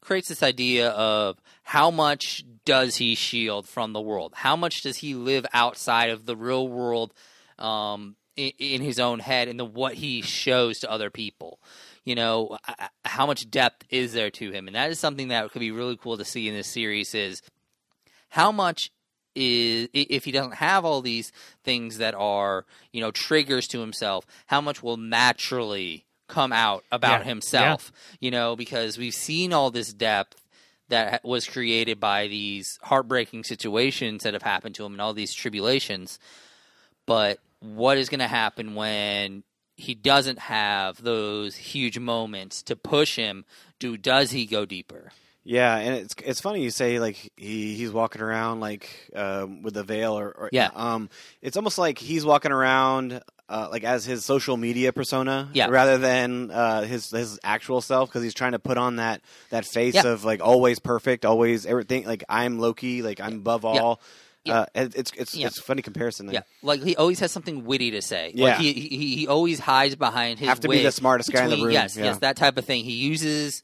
creates this idea of how much does he shield from the world? How much does he live outside of the real world? In his own head and what he shows to other people, you know, how much depth is there to him? And that is something that could be really cool to see in this series is how much is, if he doesn't have all these things that are, you know, triggers to himself, how much will naturally come out about himself, you know, because we've seen all this depth that was created by these heartbreaking situations that have happened to him and all these tribulations. But what is going to happen when he doesn't have those huge moments to push him? Does he go deeper? Yeah, and it's funny you say like he's walking around like with a veil or it's almost like he's walking around like as his social media persona rather than his actual self because he's trying to put on that face of like always perfect, always everything like I'm Loki, like I'm above all. Yeah. It's a funny comparison there. Yeah, like he always has something witty to say. Yeah. Like he always hides behind his wig. Be the smartest guy in the room. Yes, that type of thing. He uses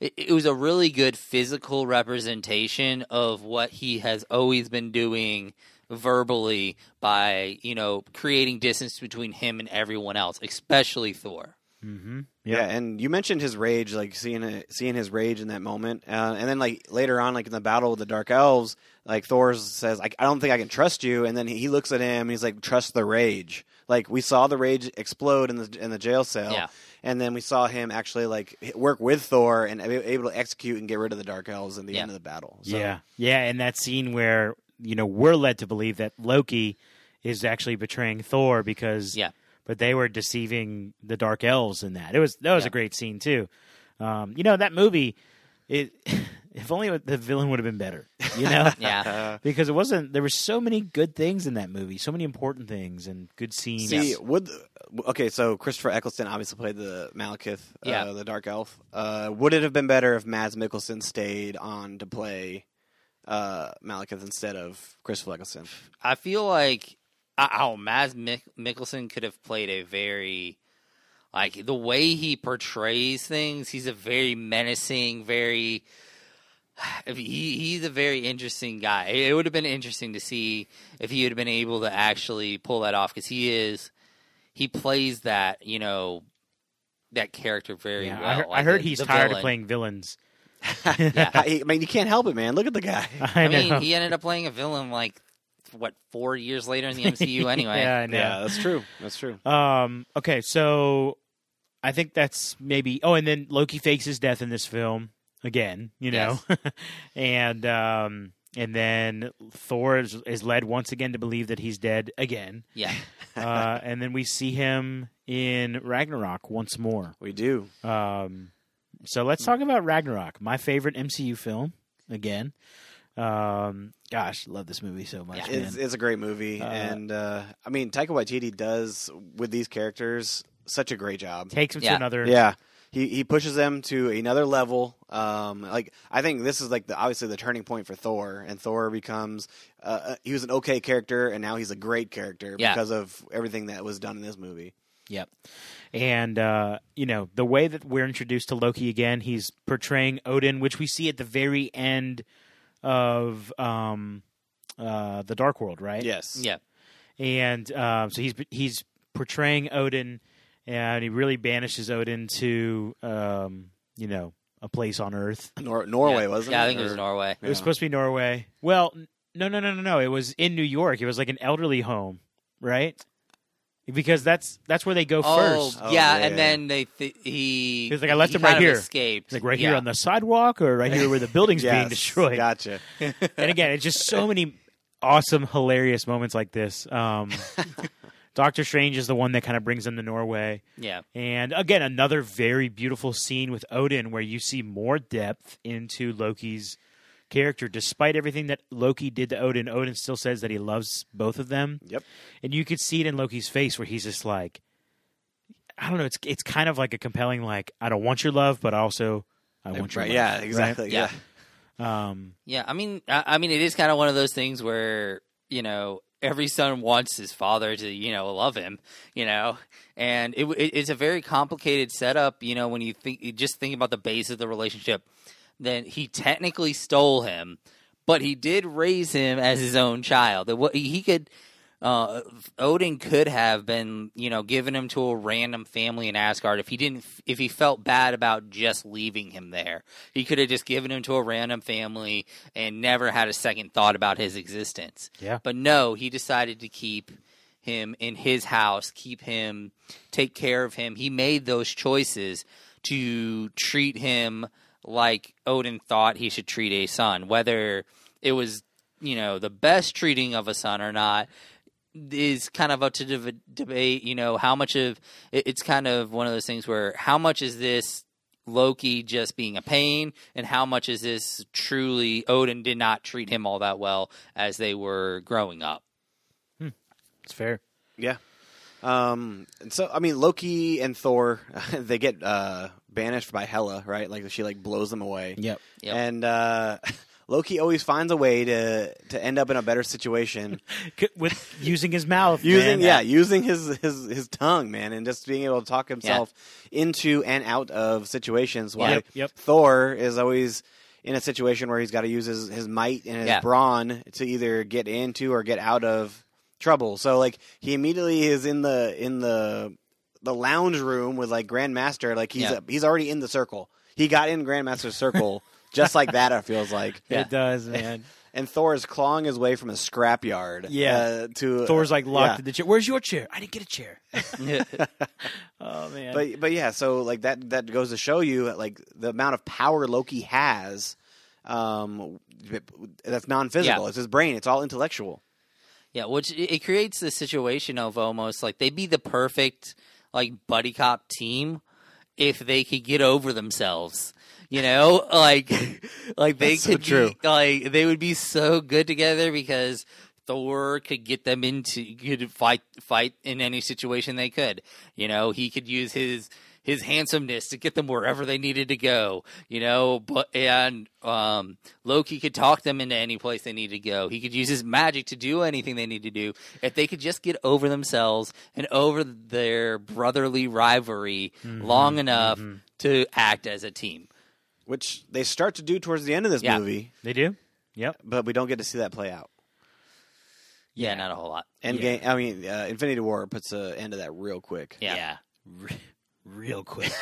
it was a really good physical representation of what he has always been doing verbally by, you know, creating distance between him and everyone else, especially Thor. Mm-hmm. Yep. Yeah, and you mentioned his rage, like seeing his rage in that moment, and then like later on, like in the battle with the Dark Elves, like Thor says, "I don't think I can trust you," and then he looks at him, and he's like, "Trust the rage." Like we saw the rage explode in the jail cell, and then we saw him actually like work with Thor and be able to execute and get rid of the Dark Elves in the end of the battle. So. Yeah, and that scene where you know we're led to believe that Loki is actually betraying Thor because But they were deceiving the Dark Elves in that. That was a great scene too. You know that movie. If only the villain would have been better. You know, because it wasn't. There were so many good things in that movie, so many important things and good scenes. See, so Christopher Eccleston obviously played the Malekith, the Dark Elf. Would it have been better if Mads Mikkelsen stayed on to play Malekith instead of Christopher Eccleston? I feel like. Mads Mikkelsen could have played a very, like, the way he portrays things, he's a very menacing, very, he's a very interesting guy. It would have been interesting to see if he had been able to actually pull that off, because he plays that, you know, that character very well. I heard he's tired of playing villains. I mean, you can't help it, man. Look at the guy. I mean, he ended up playing a villain, like, what, 4 years later in the MCU anyway. That's true. Okay, so I think that's maybe... Oh, and then Loki fakes his death in this film again, you know. Yes. And then Thor is led once again to believe that he's dead again. Yeah. And then we see him in Ragnarok once more. We do. So let's talk about Ragnarok, my favorite MCU film again. Gosh, love this movie so much. Yeah, it's a great movie, and I mean, Taika Waititi does with these characters such a great job. Takes them to another. Yeah, he pushes them to another level. Like I think this is like obviously the turning point for Thor, and Thor becomes he was an okay character, and now he's a great character because of everything that was done in this movie. Yep. And, you know, the way that we're introduced to Loki again, he's portraying Odin, which we see at the very end of The Dark World, right? Yes. Yeah. And so he's portraying Odin, and he really banishes Odin to, you know, a place on Earth. Norway, wasn't it? Yeah, I think it was Norway. It was supposed to be Norway. Well, no. It was in New York. It was like an elderly home, right? Because that's where they go first. And then he was like, I left him right here. Escaped. Like right here on the sidewalk, or right here where the building's being destroyed. Gotcha. And again, it's just so many awesome, hilarious moments like this. Doctor Strange is the one that kind of brings them to Norway. Yeah. And again, another very beautiful scene with Odin, where you see more depth into Loki's character. Despite everything that Loki did to Odin, Odin still says that he loves both of them. Yep. And you could see it in Loki's face, where he's just like, I don't know, it's kind of like a compelling, like, I don't want your love, but also I want your love. Yeah, exactly. Right? Yeah. I mean it is kind of one of those things where, you know, every son wants his father to, you know, love him, you know, and it's a very complicated setup, you know, when you just think about the base of the relationship. Then he technically stole him, but he did raise him as his own child. Odin could have been, you know, given him to a random family in Asgard if he felt bad about just leaving him there. He could have just given him to a random family and never had a second thought about his existence. Yeah. But no, he decided to keep him in his house, take care of him. He made those choices to treat him like Odin thought he should treat a son. Whether it was, you know, the best treating of a son or not is kind of up to debate. You know, how much of it's kind of one of those things where how much is this Loki just being a pain, and how much is this truly Odin did not treat him all that well as they were growing up. It's fair. Yeah. And so, I mean, Loki and Thor, they get banished by Hela, right? Like she blows them away. Yep. And Loki always finds a way to end up in a better situation with using his mouth, using his tongue, man, and just being able to talk himself into and out of situations. Why Thor is always in a situation where he's got to use his might and his brawn to either get into or get out of trouble. So he immediately is in the lounge room with Grandmaster. He's already in the circle. He got in Grandmaster's circle just like that. It feels like it does, man. And Thor is clawing his way from a scrapyard. Yeah, to Thor's locked in the chair. Where's your chair? I didn't get a chair. Oh man. But yeah. So that goes to show you the amount of power Loki has. That's non-physical. Yeah. It's his brain. It's all intellectual. Yeah, which it creates this situation of almost they'd be the perfect buddy cop team if they could get over themselves. You know, they would be so good together because Thor could get them fight in any situation they could. You know, he could use his handsomeness to get them wherever they needed to go, you know, and Loki could talk them into any place they needed to go. He could use his magic to do anything they need to do. If they could just get over themselves and over their brotherly rivalry long enough to act as a team. Which they start to do towards the end of this movie. They do? Yep. But we don't get to see that play out. Yeah, not a whole lot. Endgame. Yeah. I mean, Infinity War puts an end to that real quick. Yeah. Real quick.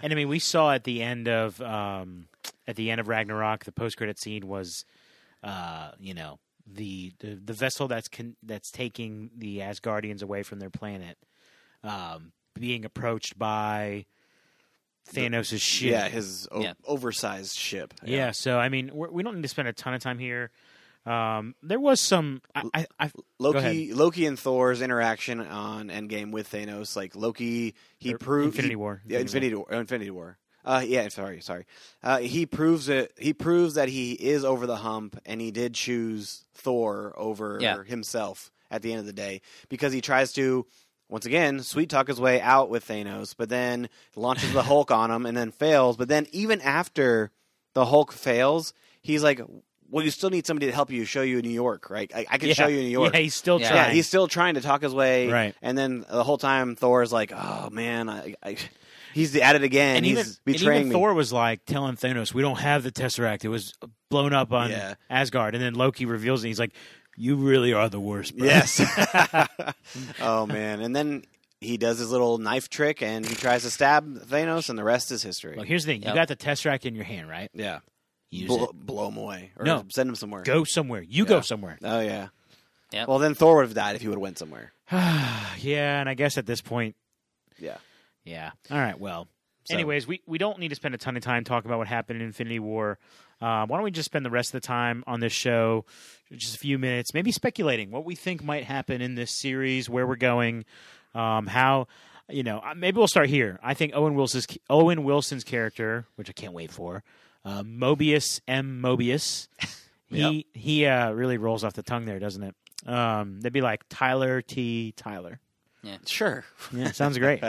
And I mean, we saw at the end of Ragnarok, the post-credit scene was, you know, the vessel that's taking the Asgardians away from their planet, being approached by Thanos' ship. Yeah, his oversized ship. Yeah. So I mean, we don't need to spend a ton of time here. There was some Loki and Thor's interaction on Endgame with Thanos. Loki, he proved Infinity War. He proves it. He proves that he is over the hump, and he did choose Thor over himself at the end of the day, because he tries to, once again, sweet talk his way out with Thanos, but then launches the Hulk on him and then fails. But then even after the Hulk fails, he's like, well, you still need somebody to help you, show you New York, right? I can show you New York. Yeah, he's still trying. Yeah, he's still trying to talk his way. Right. And then the whole time, Thor's like, oh, man, he's at it again. And he's betraying me. Thor was like telling Thanos, we don't have the Tesseract. It was blown up on Asgard. And then Loki reveals it. He's like, you really are the worst, bro. Yes. Oh, man. And then he does his little knife trick, and he tries to stab Thanos, and the rest is history. Well, here's the thing. Yep. You got the Tesseract in your hand, right? Yeah. Blow him away. Or send him somewhere. Go somewhere. Go somewhere. Oh, yeah. Yep. Well, then Thor would have died if he would have went somewhere. Yeah, and I guess at this point. Yeah. Yeah. All right, well. So. Anyways, we don't need to spend a ton of time talking about what happened in Infinity War. Why don't we just spend the rest of the time on this show, just a few minutes, maybe speculating what we think might happen in this series, where we're going, how, maybe we'll start here. I think Owen Wilson's character, which I can't wait for, Mobius M. Mobius, he really rolls off the tongue there, doesn't it? They'd be like Tyler T. Tyler. Yeah, sure. Yeah, sounds great.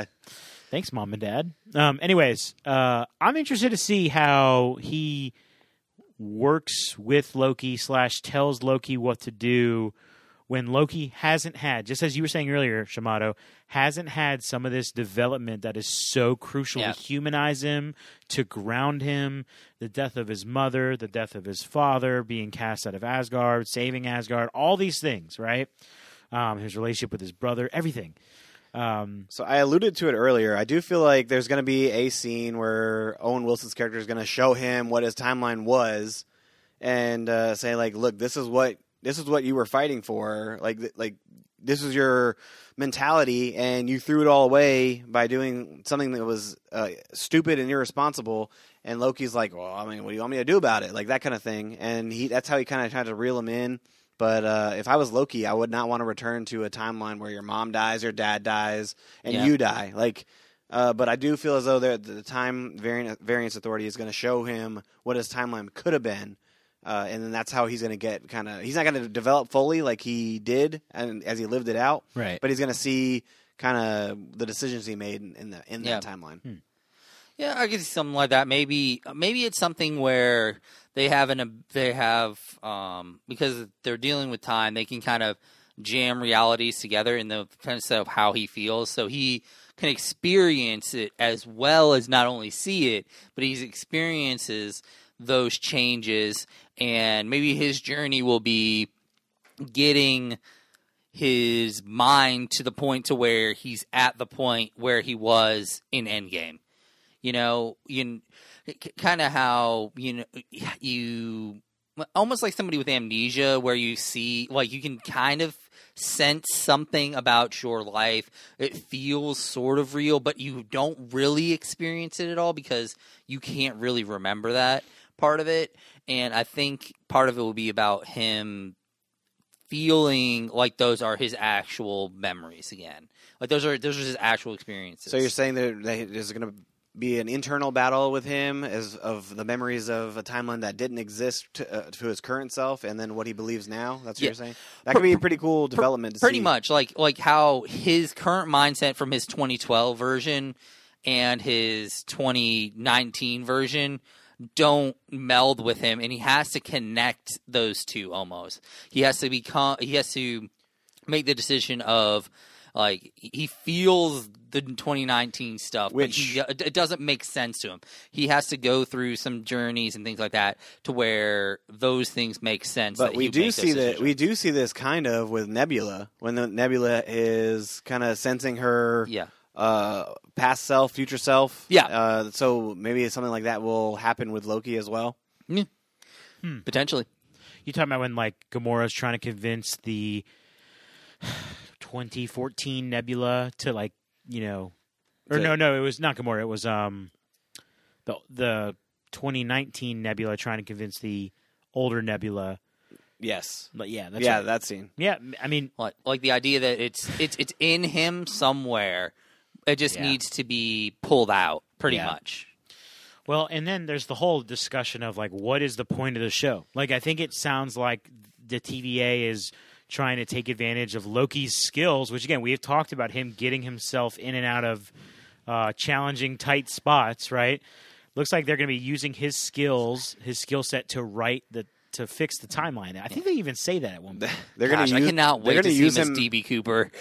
Thanks, Mom and Dad. Anyways, I'm interested to see how he works with Loki / tells Loki what to do when Loki hasn't had, just as you were saying earlier, Shamato, hasn't had some of this development that is so crucial to humanize him, to ground him, the death of his mother, the death of his father, being cast out of Asgard, saving Asgard, all these things, right? His relationship with his brother, everything. So I alluded to it earlier. I do feel like there's going to be a scene where Owen Wilson's character is going to show him what his timeline was, and say like, "Look, this is what you were fighting for. Like this is your mentality, and you threw it all away by doing something that was stupid and irresponsible." And Loki's like, "Well, I mean, what do you want me to do about it?" Like that kind of thing. And that's how he kind of tried to reel him in. But if I was Loki, I would not want to return to a timeline where your mom dies, your dad dies, and you die. But I do feel as though the time variance authority is going to show him what his timeline could have been, and then that's how he's going to get kind of. He's not going to develop fully like he did, and as he lived it out. Right. But he's going to see kind of the decisions he made in that timeline. Hmm. Yeah, I could see something like that. Maybe it's something where they have because they're dealing with time, they can kind of jam realities together in the sense of how he feels. So he can experience it as well as not only see it, but he experiences those changes. And maybe his journey will be getting his mind to the point to where he's at the point where he was in Endgame. Kind of how, you almost like somebody with amnesia where you see, like you can kind of sense something about your life. It feels sort of real, but you don't really experience it at all because you can't really remember that part of it. And I think part of it will be about him feeling like those are his actual memories again. Like those are his actual experiences. So you're saying that there's going to be an internal battle with him as of the memories of a timeline that didn't exist to his current self, and then what he believes now. That's what you're saying. That could be a pretty cool development. Pretty much, like how his current mindset from his 2012 version and his 2019 version don't meld with him, and he has to connect those two. Almost, he has to make the decision of. Like, he feels the 2019 stuff, but it doesn't make sense to him. He has to go through some journeys and things like that to where those things make sense. But we do see this kind of with Nebula, when the Nebula is kind of sensing her past self, future self. Yeah. So maybe something like that will happen with Loki as well. Yeah. Hmm. Potentially. You're talking about when, like, Gamora's trying to convince the 2014 Nebula to it was not Gamora. It was the 2019 Nebula trying to convince the older Nebula. Yes, but that scene. Yeah, I mean, like the idea that it's in him somewhere. It just needs to be pulled out, pretty much. Well, and then there's the whole discussion of, like, what is the point of the show? Like, I think it sounds like the TVA is trying to take advantage of Loki's skills, which, again, we have talked about him getting himself in and out of challenging, tight spots, right? Looks like they're going to be using his skills, his skill set to write the to fix the timeline. I think they even say that at one point. I cannot wait to use him as DB Cooper.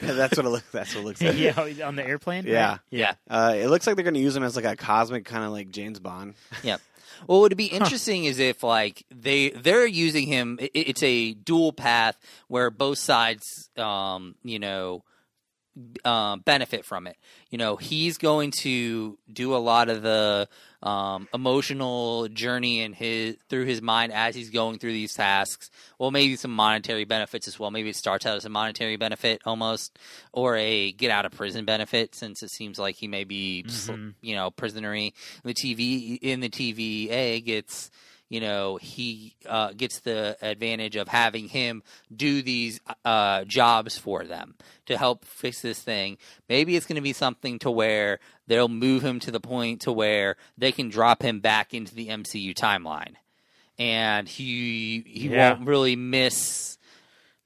That's what it looks like. Yeah, on the airplane? Yeah. It looks like they're going to use him as like a cosmic kind of like James Bond. Yep. Well, what would be interesting is if like they're using him. It's a dual path where both sides, benefit from it. You know, he's going to do a lot of the emotional journey in through his mind as he's going through these tasks. Well, maybe some monetary benefits as well. Maybe it starts out as a monetary benefit almost, or a get out of prison benefit, since it seems like he may be, prisonery. The TVA gets, he gets the advantage of having him do these jobs for them to help fix this thing. Maybe it's going to be something to where they'll move him to the point to where they can drop him back into the MCU timeline, and he won't really miss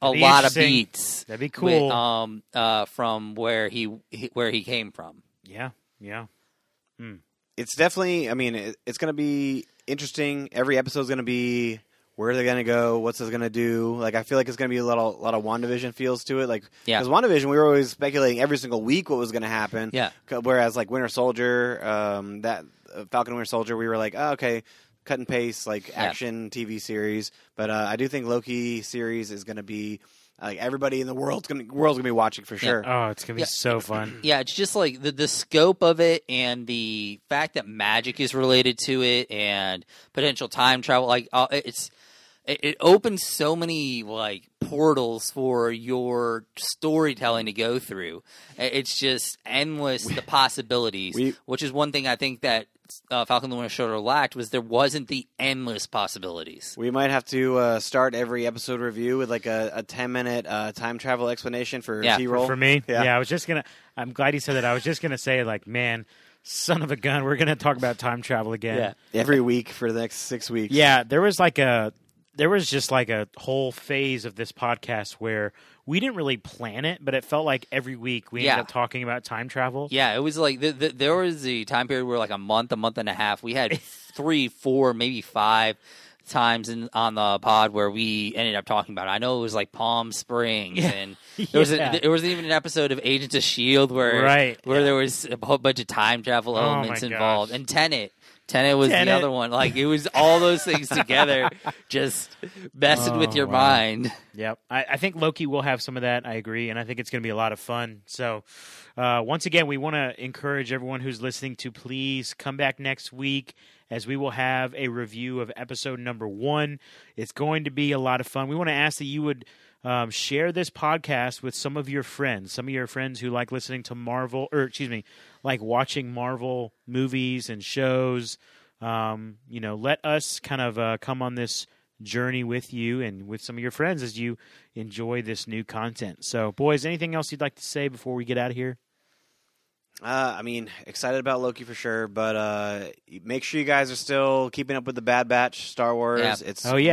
a lot of beats. That'd be cool. With, from where he came from. Yeah. It's definitely. I mean, it's going to be interesting. Every episode is going to be where they're going to go, what's it going to do. Like, I feel like it's going to be a lot of WandaVision feels to it. Like, because WandaVision, we were always speculating every single week what was going to happen. Yeah. Whereas like Winter Soldier, Falcon and Winter Soldier, we were like, oh, okay, cut and paste, like action TV series. But I do think Loki series is going to be. Like everybody in the world's gonna be watching for sure. Yeah. Oh, it's gonna be so fun. Yeah, it's just like the scope of it and the fact that magic is related to it and potential time travel. Like it opens so many like portals for your storytelling to go through. It's just endless the possibilities, which is one thing I think that. Falcon the Winter Soldier lacked was there wasn't the endless possibilities. We might have to start every episode review with like a 10-minute time travel explanation for T-Roll. For me? Yeah, I was just going to – I'm glad you said that. I was just going to say like, man, son of a gun, we're going to talk about time travel again. Yeah. Every week for the next 6 weeks. Yeah, there was just like a whole phase of this podcast where we didn't really plan it, but it felt like every week we ended up talking about time travel. Yeah, it was like there was a time period where like a month and a half, we had 3, 4, maybe 5 times on the pod where we ended up talking about it. I know it was like Palm Springs, and there was even an episode of Agents of S.H.I.E.L.D. where there was a whole bunch of time travel elements involved, and Tenet. Tenet was the other one. Like, it was all those things together just messing with your mind. Yep. I think Loki will have some of that. I agree. And I think it's going to be a lot of fun. So, once again, we want to encourage everyone who's listening to please come back next week as we will have a review of episode number 1. It's going to be a lot of fun. We want to ask that you would share this podcast with some of your friends who like listening to Marvel, like watching Marvel movies and shows. Let us kind of come on this journey with you and with some of your friends as you enjoy this new content. So, boys, anything else you'd like to say before we get out of here? Excited about Loki for sure, but make sure you guys are still keeping up with the Bad Batch, Star Wars. Yeah.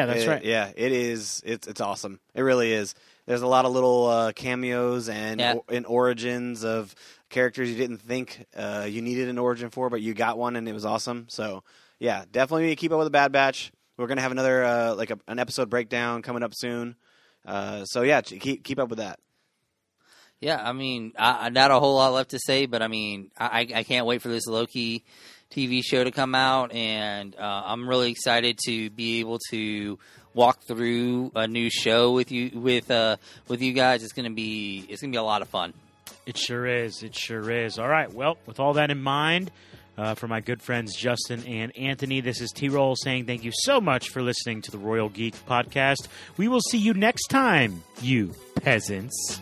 That's right. Yeah, it is. It's awesome. It really is. There's a lot of little cameos and origins of characters you didn't think you needed an origin for, but you got one, and it was awesome. So, yeah, definitely keep up with the Bad Batch. We're going to have another an episode breakdown coming up soon. Keep up with that. Yeah, not a whole lot left to say, but I can't wait for this Loki TV show to come out, and I'm really excited to be able to walk through a new show with you guys. It's gonna be a lot of fun. It sure is. It sure is. All right. Well, with all that in mind, for my good friends Justin and Anthony, this is T-Roll saying thank you so much for listening to the Royal Geek Podcast. We will see you next time, you peasants.